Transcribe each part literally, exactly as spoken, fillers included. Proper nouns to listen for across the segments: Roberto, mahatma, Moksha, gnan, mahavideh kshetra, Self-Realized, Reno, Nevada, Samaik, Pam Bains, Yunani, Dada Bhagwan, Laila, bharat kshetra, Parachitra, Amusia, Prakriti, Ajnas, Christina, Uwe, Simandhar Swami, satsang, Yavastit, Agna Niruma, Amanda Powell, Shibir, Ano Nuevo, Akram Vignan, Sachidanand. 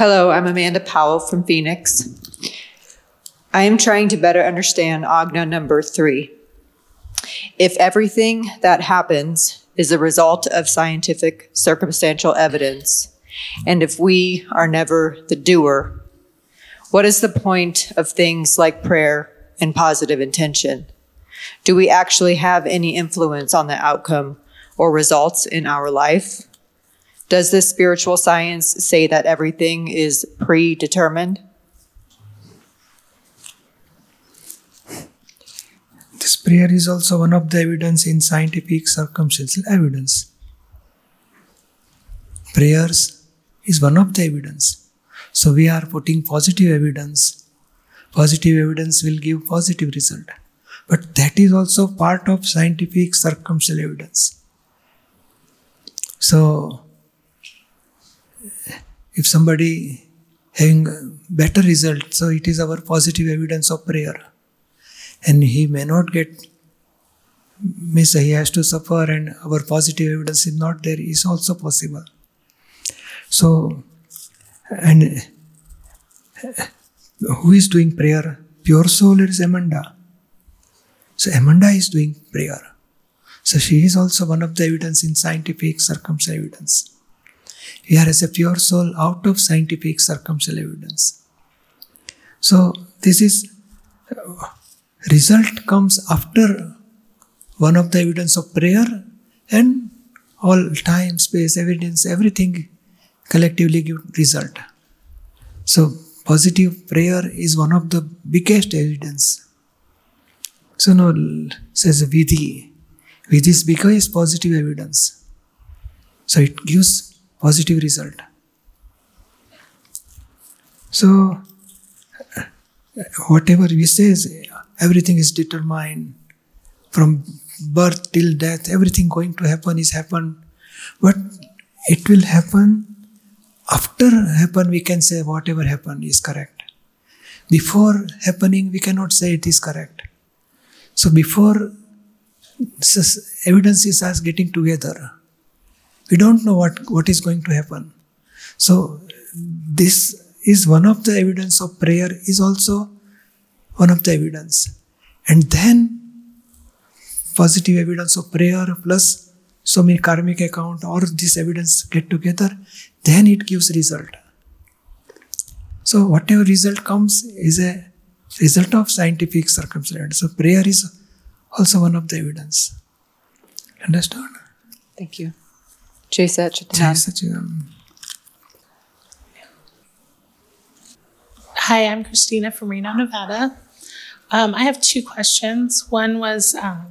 Hello, I'm Amanda Powell from Phoenix. I am trying to better understand Agna number three. If everything that happens is a result of scientific circumstantial evidence, and if we are never the doer, what is the point of things like prayer and positive intention? Do we actually have any influence on the outcome or results in our life? Does this spiritual science say that everything is predetermined? This prayer is also one of the evidence in scientific circumstantial evidence. Prayers is one of the evidence. So we are putting positive evidence. Positive evidence will give positive result. But that is also part of scientific circumstantial evidence. So if somebody having better result, so it is our positive evidence of prayer. And he may not get, means he has to suffer and our positive evidence is not there, is also possible. So, and who is doing prayer? Pure soul is Amanda. So Amanda is doing prayer. So she is also one of the evidence in scientific circumstantial evidence. We are as a pure soul out of scientific circumstantial evidence. So this is... Uh, Result comes after one of the evidence of prayer, and all time, space, evidence, everything collectively give result. So positive prayer is one of the biggest evidence. So now says vidhi. Vidhi is biggest positive evidence. So it gives positive result. So whatever we say is, everything is determined from birth till death. Everything going to happen is happen. But it will happen. After happen, we can say whatever happened is correct. Before happening, we cannot say it is correct. So before evidence is us getting together, we don't know what, what is going to happen. So this is one of the evidence of prayer is also one of the evidence. And then positive evidence of prayer plus so many karmic account or this evidence get together, then it gives result. So whatever result comes is a result of scientific circumstance. So prayer is also one of the evidence. Understood? Thank you. Jai Sat Chitanand. Jai Sat Chitanand. Hi, I'm Christina from Reno, Nevada. Um, I have two questions. One was, um,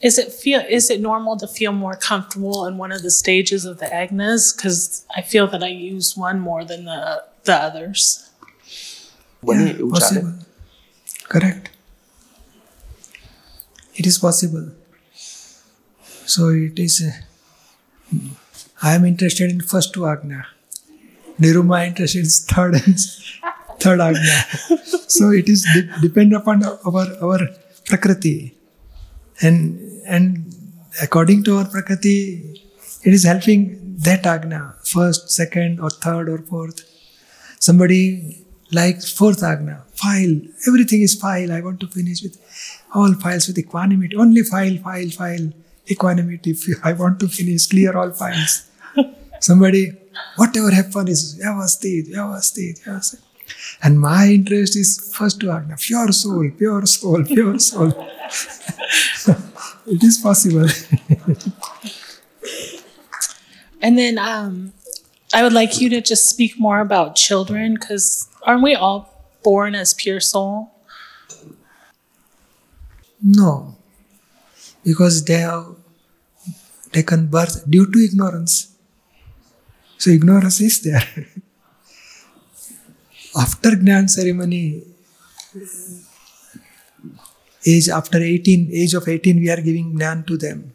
is it feel is it normal to feel more comfortable in one of the stages of the Agnas? Because I feel that I use one more than the the others. Yeah, possible. Correct. It is possible. So it is. Uh, I am interested in first two Agna. Niruma interest is third third Agna. So it is de- depend upon our our prakriti, and and according to our prakriti, it is helping that Agna first, second, or third or fourth. Somebody likes fourth Agna, file. Everything is file. I want to finish with all files with equanimity. Only file, file, file. Equanimity. If I want to finish, clear all files. Somebody. Whatever happens is Yavastit, Yavastit, Yavastit. And my interest is first to Agna, pure soul, pure soul, pure soul. It is possible. And then um, I would like you to just speak more about children, because aren't we all born as pure soul? No, because they have taken birth due to ignorance. So ignorance is there. After Gnan ceremony, age after eighteen, age of eighteen, we are giving Gnan to them.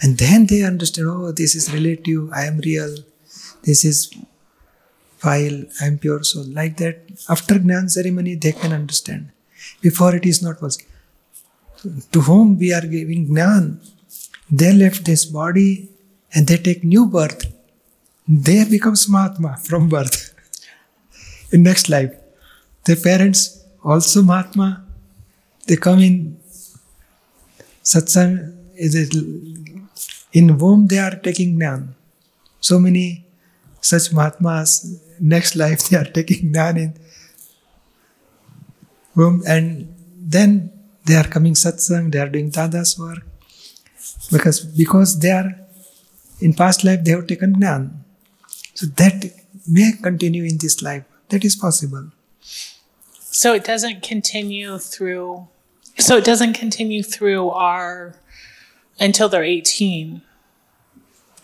And then they understand, oh, this is relative, I am real, this is file, I am pure soul. Like that, after Gnan ceremony, they can understand. Before it is not possible. To whom we are giving Gnan, they left this body and they take new birth. They becomes mahatma from birth. In next life, their parents also mahatma. They come in satsang. In womb they are taking gnan. So many such mahatmas, next life they are taking gnan in womb, and then they are coming satsang, they are doing dada's work. Because, because they are, in past life they have taken gnan. So that may continue in this life. That is possible. So it doesn't continue through, so it doesn't continue through our, until they're eighteen.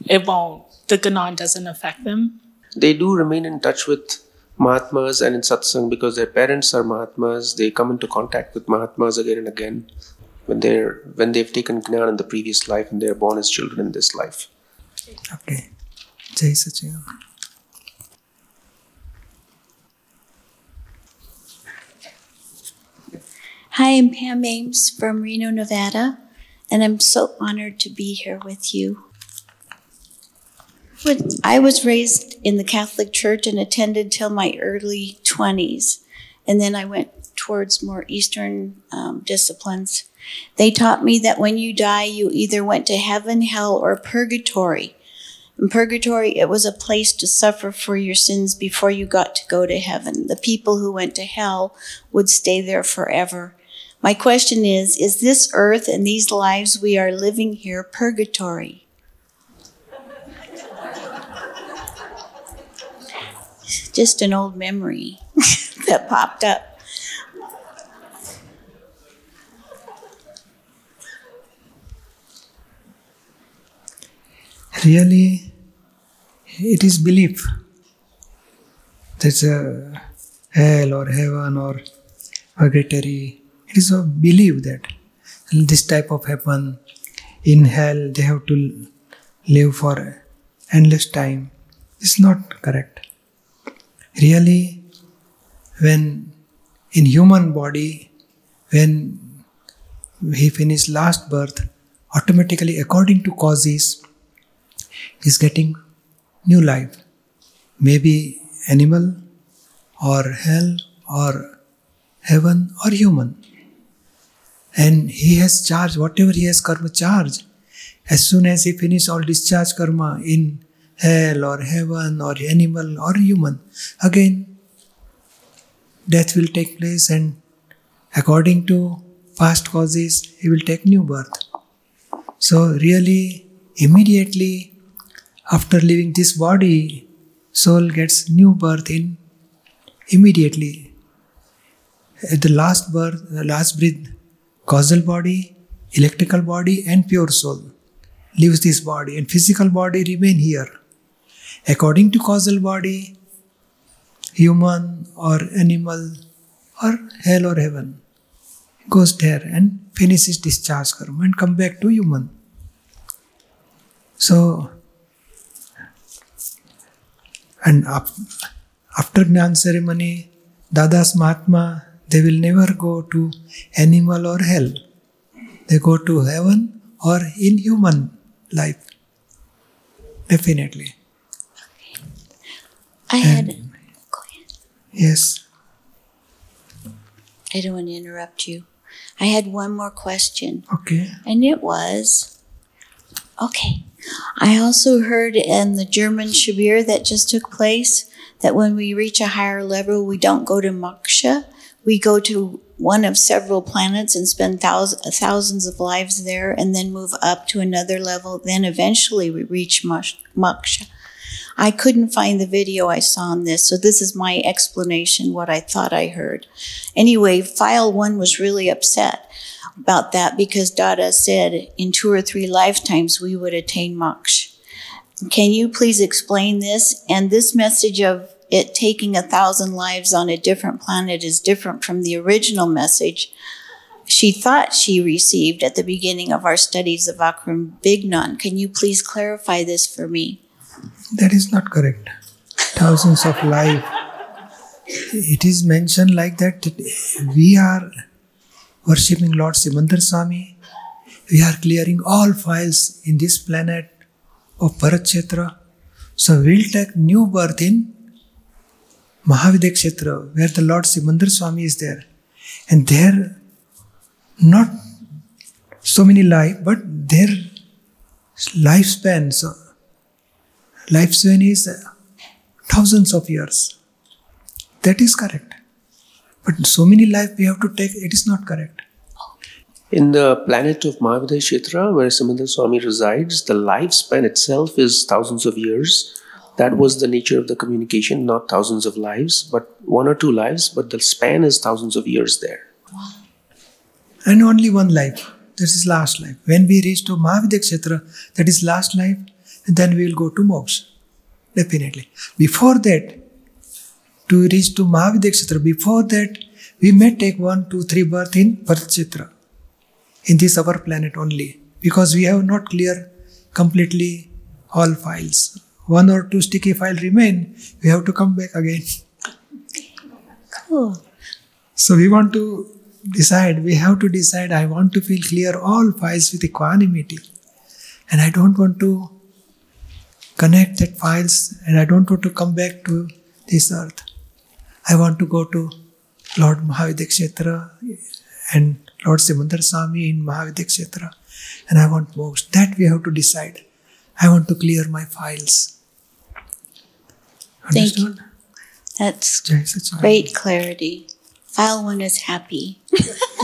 It won't, the gnan doesn't affect them. They do remain in touch with mahatmas and in satsang because their parents are mahatmas. They come into contact with mahatmas again and again when they're, when they've taken gnan in the previous life and they're born as children in this life. Okay. Jai Sachidanand. Hi, I'm Pam Bains from Reno, Nevada, and I'm so honored to be here with you. I was raised in the Catholic Church and attended till my early twenties, and then I went towards more Eastern um, disciplines. They taught me that when you die, you either went to heaven, hell, or purgatory. In purgatory, it was a place to suffer for your sins before you got to go to heaven. The people who went to hell would stay there forever. My question is, is this earth and these lives we are living here purgatory? Just an old memory that popped up. Really? It is belief. That's a hell or heaven or purgatory. It is a belief that this type of heaven, in hell they have to live for endless time. It's not correct. Really, when in human body, when he finishes last birth, automatically according to causes, he is getting new life, maybe animal or hell or heaven or human. And he has charge, whatever he has karma charge, as soon as he finishes all discharge karma in hell or heaven or animal or human, again death will take place, and according to past causes, he will take new birth. So really, immediately, after leaving this body, soul gets new birth in immediately. At the last birth, the last breath, causal body, electrical body and pure soul leaves this body, and physical body remain here. According to causal body, human or animal or hell or heaven goes there and finishes discharge karma and come back to human. So, and after Gnan ceremony, Dada's Mahatma, they will never go to animal or hell. They go to heaven or in human life. Definitely. I and had... Go ahead. Yes. I don't want to interrupt you. I had one more question. Okay. And it was... Okay. I also heard in the German Shibir that just took place that when we reach a higher level, we don't go to moksha. We go to one of several planets and spend thousands, thousands of lives there and then move up to another level. Then eventually we reach moksha. I couldn't find the video I saw on this, so this is my explanation, what I thought I heard. Anyway, file one was really upset about that because Dada said in two or three lifetimes we would attain moksha. Can you please explain this? And this message of it taking a thousand lives on a different planet is different from the original message she thought she received at the beginning of our studies of Akram Vignan. Can you please clarify this for me? That is not correct. Thousands of lives. It is mentioned like that, that we are worshipping Lord Simandhar Swami. We are clearing all files in this planet of bharat kshetra. So we'll take new birth in Mahavideh Kshetra, where the Lord Simandhar Swami is there. And there, not so many life, but their lifespan, so lifespan is thousands of years. That is correct. But so many life we have to take, it is not correct. In the planet of Mahavideh Kshetra, where Simandhar Swami resides, the lifespan itself is thousands of years. That was the nature of the communication, not thousands of lives, but one or two lives, but the span is thousands of years there. And only one life, that is last life. When we reach to Mahavideh Kshetra, that is last life, and then we will go to Moksha, definitely. Before that, to reach to Mahavideh Kshetra, before that, we may take one, two, three birth in Parachitra. In this our planet only, because we have not cleared completely all files. One or two sticky files remain, we have to come back again. Cool. So we want to decide, we have to decide, I want to feel clear all files with equanimity. And I don't want to connect that files, and I don't want to come back to this earth. I want to go to Lord Mahavideh Kshetra and Lord Simandhar Swami in Mahavideh Kshetra, and I want moksha. That we have to decide. I want to clear my files. Understood? Thank you. That's Jesus, great clarity. File one is happy.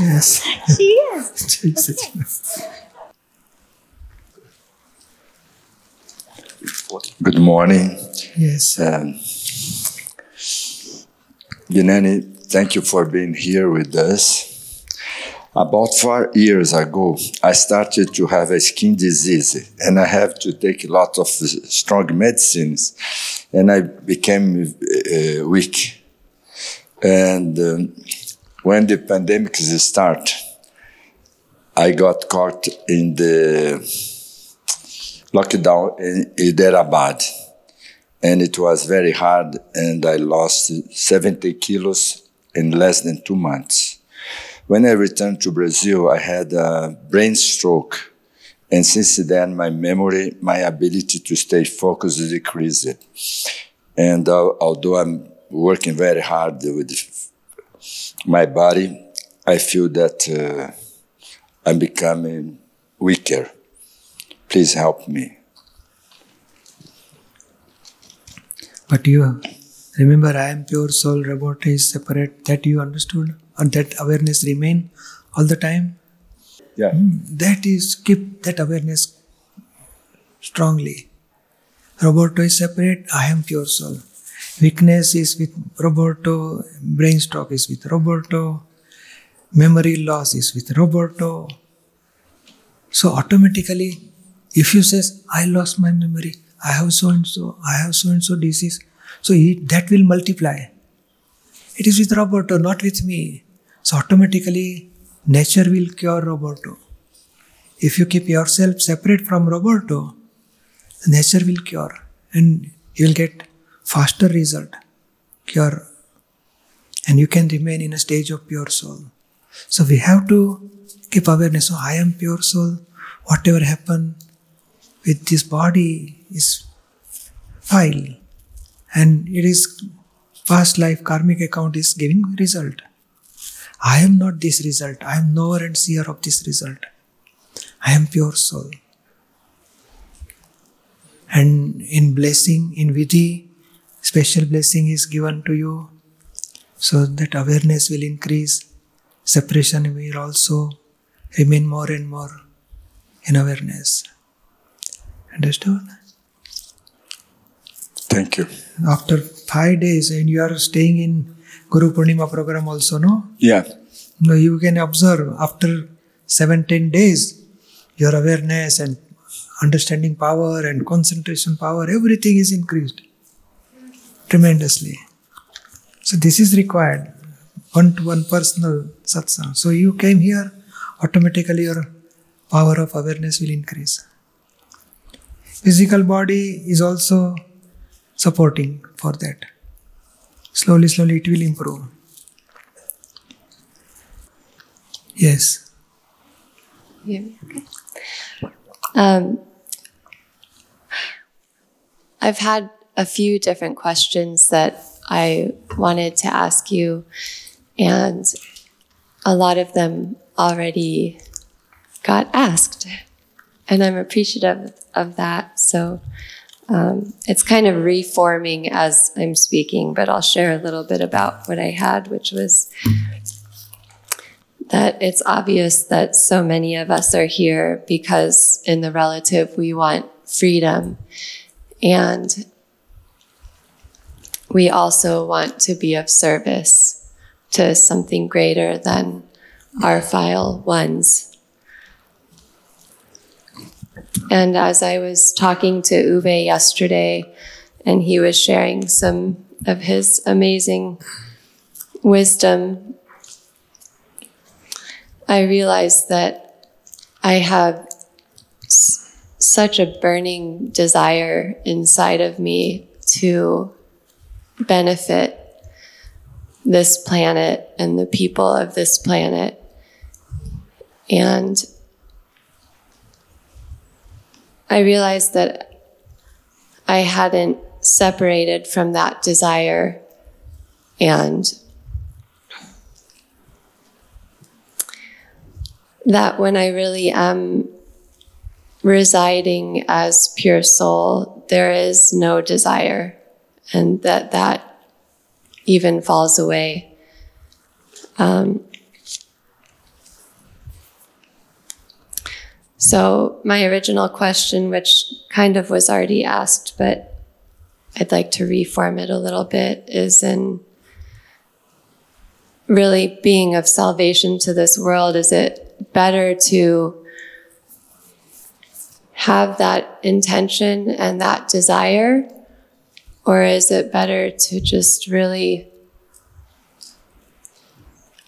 Yes. She is. Okay. Good morning. Yes. Um, Yunani, thank you for being here with us. About four years ago, I started to have a skin disease, and I have to take a lot of strong medicines, and I became uh, weak. And um, when the pandemic started, I got caught in the lockdown in Hyderabad, and it was very hard, and I lost seventy kilos in less than two months. When I returned to Brazil, I had a brain stroke. And since then, my memory, my ability to stay focused decreased. And uh, although I'm working very hard with my body, I feel that uh, I'm becoming weaker. Please help me. But you remember, I am pure soul, Roberto is separate. That you understood? And that awareness remain all the time. Yeah. That is, keep that awareness strongly. Roberto is separate, I am pure soul. Weakness is with Roberto, brain stroke is with Roberto, memory loss is with Roberto. So automatically, if you say, I lost my memory, I have so and so, I have so and so disease, so he, that will multiply. It is with Roberto, not with me. So automatically, nature will cure Roberto. If you keep yourself separate from Roberto, nature will cure and you will get faster result, cure. And you can remain in a stage of pure soul. So we have to keep awareness. So I am pure soul. Whatever happen with this body is file. And it is past life karmic account is giving result. I am not this result. I am knower and seer of this result. I am pure soul. And in blessing, in vidhi, special blessing is given to you. So that awareness will increase. Separation will also remain more and more in awareness. Understood? Thank you. After five days, and you are staying in Guru Purnima program also, no? Yeah. No, you can observe after seven, ten days, your awareness and understanding power and concentration power, everything is increased tremendously. So this is required, one-to-one personal satsang. So you came here, automatically your power of awareness will increase. Physical body is also supporting for that. Slowly, slowly it will improve. Yes. Yeah, okay. Um, I've had a few different questions that I wanted to ask you, and a lot of them already got asked, and I'm appreciative of that. So um, it's kind of reforming as I'm speaking, but I'll share a little bit about what I had, which was that it's obvious that so many of us are here because in the relative we want freedom, and we also want to be of service to something greater than our file ones. And as I was talking to Uwe yesterday, and he was sharing some of his amazing wisdom, I realized that I have s- such a burning desire inside of me to benefit this planet and the people of this planet. And I realized that I hadn't separated from that desire, and that when I really am residing as pure soul, there is no desire, and that that even falls away. Um, so my original question, which kind of was already asked, but I'd like to reform it a little bit, is in really being of salvation to this world, is it better to have that intention and that desire? Or is it better to just really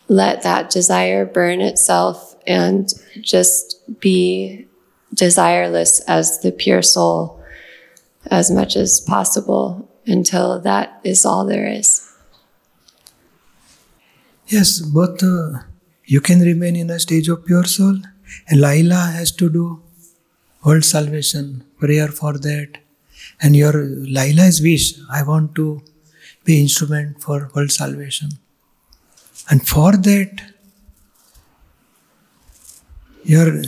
let that desire burn itself and just be desireless as the pure soul as much as possible until that is all there is? Yes, both uh, you can remain in a stage of pure soul. And Laila has to do world salvation, prayer for that. And your Laila's wish, I want to be instrument for world salvation. And for that, your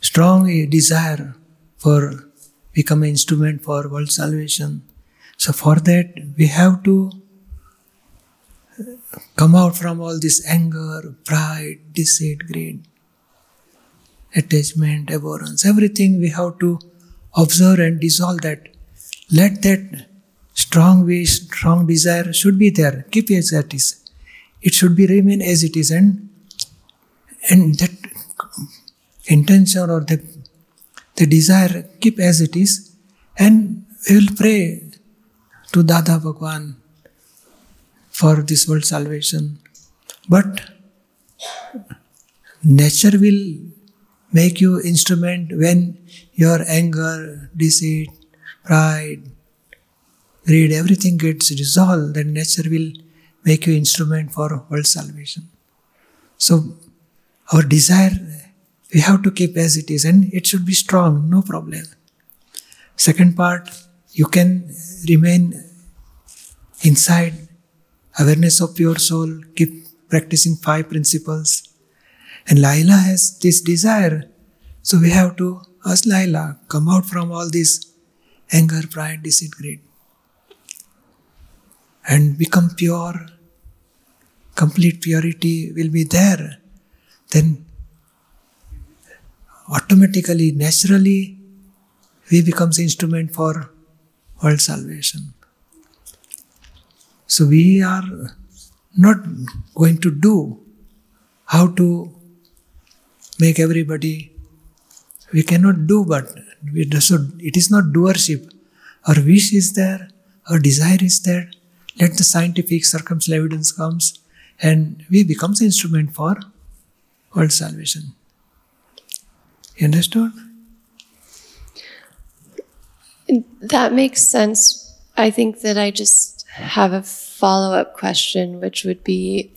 strong desire for become an instrument for world salvation. So for that, we have to come out from all this anger, pride, deceit, greed, attachment, abhorrence, everything we have to observe and dissolve that. Let that strong wish, strong desire should be there. Keep it as it is. It should be remain as it is. And, and that intention or the, the desire, keep as it is. And we will pray to Dada Bhagwan for this world salvation. But nature will make you instrument when your anger, deceit, pride, greed, everything gets dissolved, then nature will make you instrument for world salvation. So our desire, we have to keep as it is, and it should be strong, no problem. Second part, you can remain inside awareness of pure soul, keep practicing five principles. And Laila has this desire, so we have to ask Laila, come out from all this anger, pride, deceit, greed, and become pure. Complete purity will be there. Then automatically, naturally, we become an instrument for world salvation. So we are not going to do how to make everybody, we cannot do, but we do, so it is not doership. Our wish is there, our desire is there. Let the scientific circumstantial evidence comes, and we become the instrument for world salvation. You understood? That makes sense. I think that I just have a follow-up question, which would be,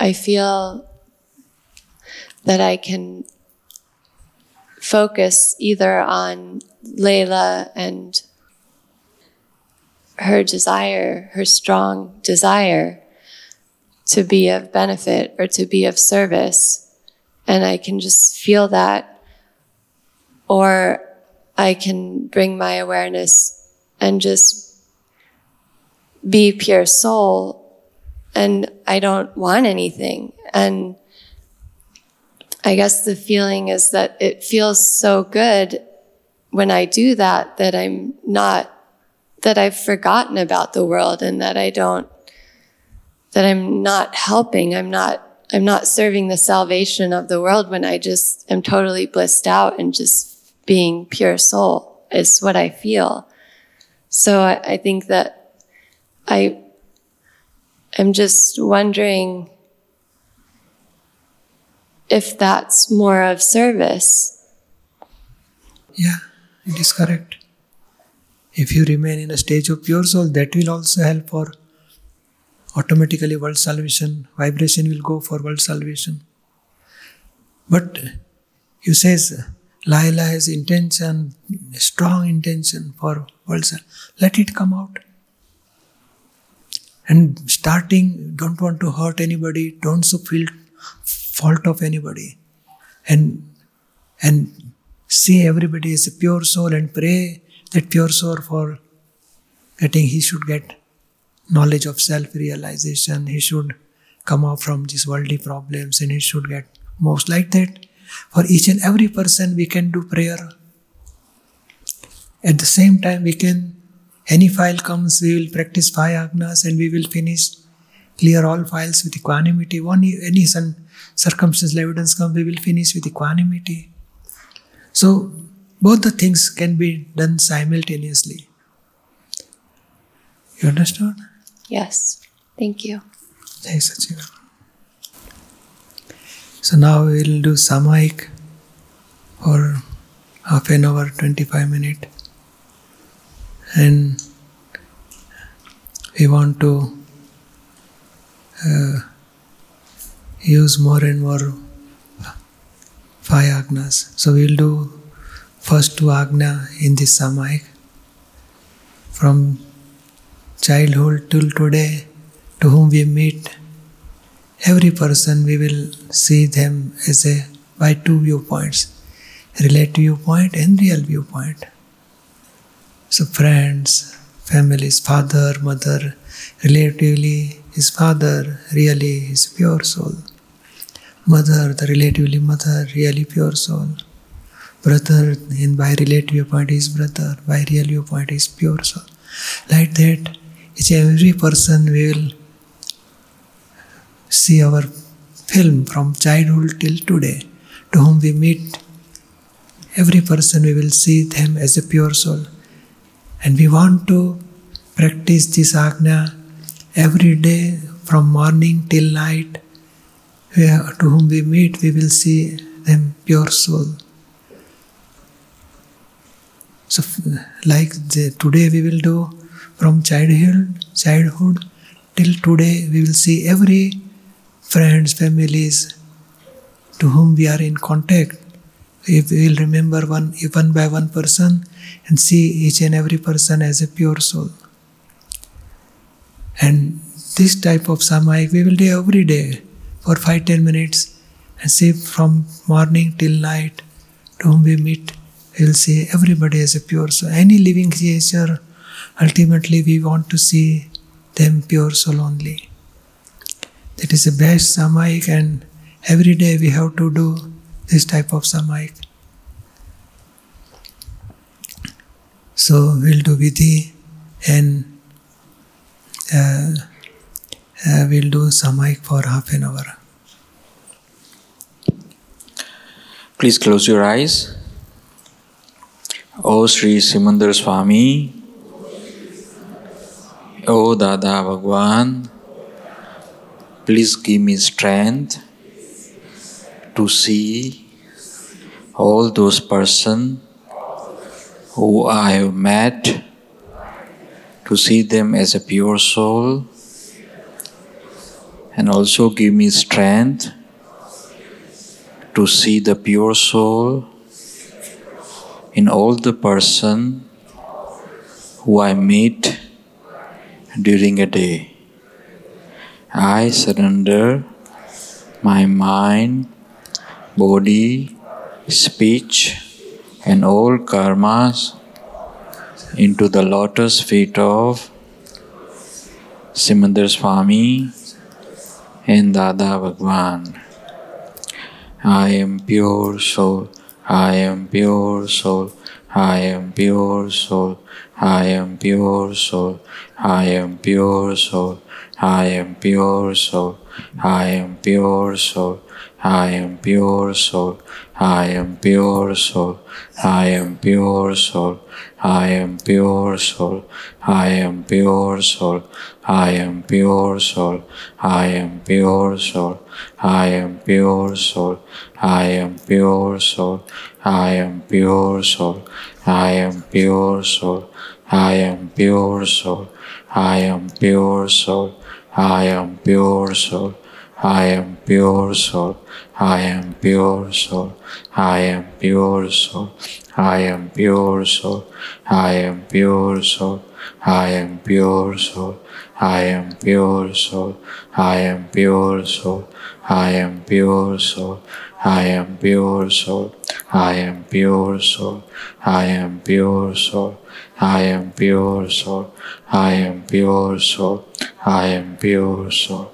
I feel that I can focus either on Laila and her desire, her strong desire to be of benefit or to be of service. And I can just feel that. Or I can bring my awareness and just be pure soul. And I don't want anything. And I guess the feeling is that it feels so good when I do that, that I'm not, that I've forgotten about the world and that I don't, that I'm not helping. I'm not, I'm not serving the salvation of the world when I just am totally blissed out and just being pure soul is what I feel. So I, I think that I, I'm just wondering if that's more of service. Yeah, it is correct. If you remain in a stage of pure soul, that will also help for automatically world salvation. Vibration will go for world salvation. But you says, Laila has intention, strong intention for world salvation. Let it come out. And starting, don't want to hurt anybody, don't so feel fault of anybody. And, and see everybody as a pure soul and pray that pure soul for getting, he should get knowledge of self-realization, he should come out from these worldly problems and he should get most like that. For each and every person we can do prayer. At the same time we can, any file comes, we will practice five Agnas and we will finish, clear all files with equanimity. One, any circumstantial evidence comes, we will finish with equanimity. So, both the things can be done simultaneously. You understood? Yes. Thank you. Thanks, Achiva. So, now we will do Samaik for half an hour, twenty-five minutes. And we want to uh, use more and more five Agnas. So we will do first two Agna in this Samaik. From childhood till today, to whom we meet, every person we will see them as a by two viewpoints, relative viewpoint and real viewpoint. So friends, families, father, mother, relatively his father, really his pure soul. Mother, the relatively mother, really pure soul. Brother, in by relative viewpoint is brother, by real viewpoint is pure soul. Like that, each and every person we will see our film from childhood till today, to whom we meet, every person we will see them as a pure soul. And we want to practice this Agna every day from morning till night. We are, to whom we meet, we will see them pure soul. So like the, today we will do from childhood, childhood till today, we will see every friends, families to whom we are in contact. If we will remember one, one by one person and see each and every person as a pure soul. And this type of Samaik we will do every day for five to ten minutes and see from morning till night to whom we meet, we will see everybody as a pure soul. Any living creature, ultimately we want to see them pure soul only. That is the best Samaik, and every day we have to do this type of Samaik. So we'll do vidhi and uh, uh, we'll do Samaik for half an hour. Please close your eyes. O Sri Simandhar Swami, O Dada Bhagwan, please give me strength to see all those persons who I have met, to see them as a pure soul, and also give me strength to see the pure soul in all the persons who I meet during a day. I surrender my mind, body, speech, and all karmas into the lotus feet of Simandhar Swami and Dada Bhagwan. I am pure soul, I am pure soul, I am pure soul, I am pure soul, I am pure soul, I am pure soul, I am pure soul, I am pure soul, I am pure soul, I am pure soul, I am pure soul, I am pure soul, I am pure soul, I am pure soul, I am pure soul, I am pure soul, I am pure soul, I am pure soul, I am pure soul, I am pure soul, I am pure soul, I am pure soul, I am pure soul, I am pure soul, I am pure soul, I am pure soul, I am pure soul, I am pure soul, I am pure soul, I am pure soul, I am pure soul, I am pure soul, I am pure soul, I am pure soul, I am pure soul, I am pure soul.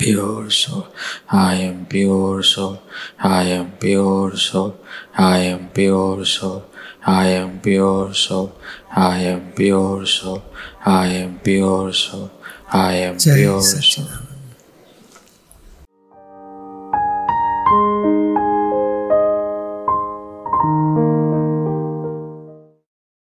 Pure soul, I am pure soul, I am pure soul, I am pure soul, I am pure soul, I am pure soul, I am pure soul, I am pure soul.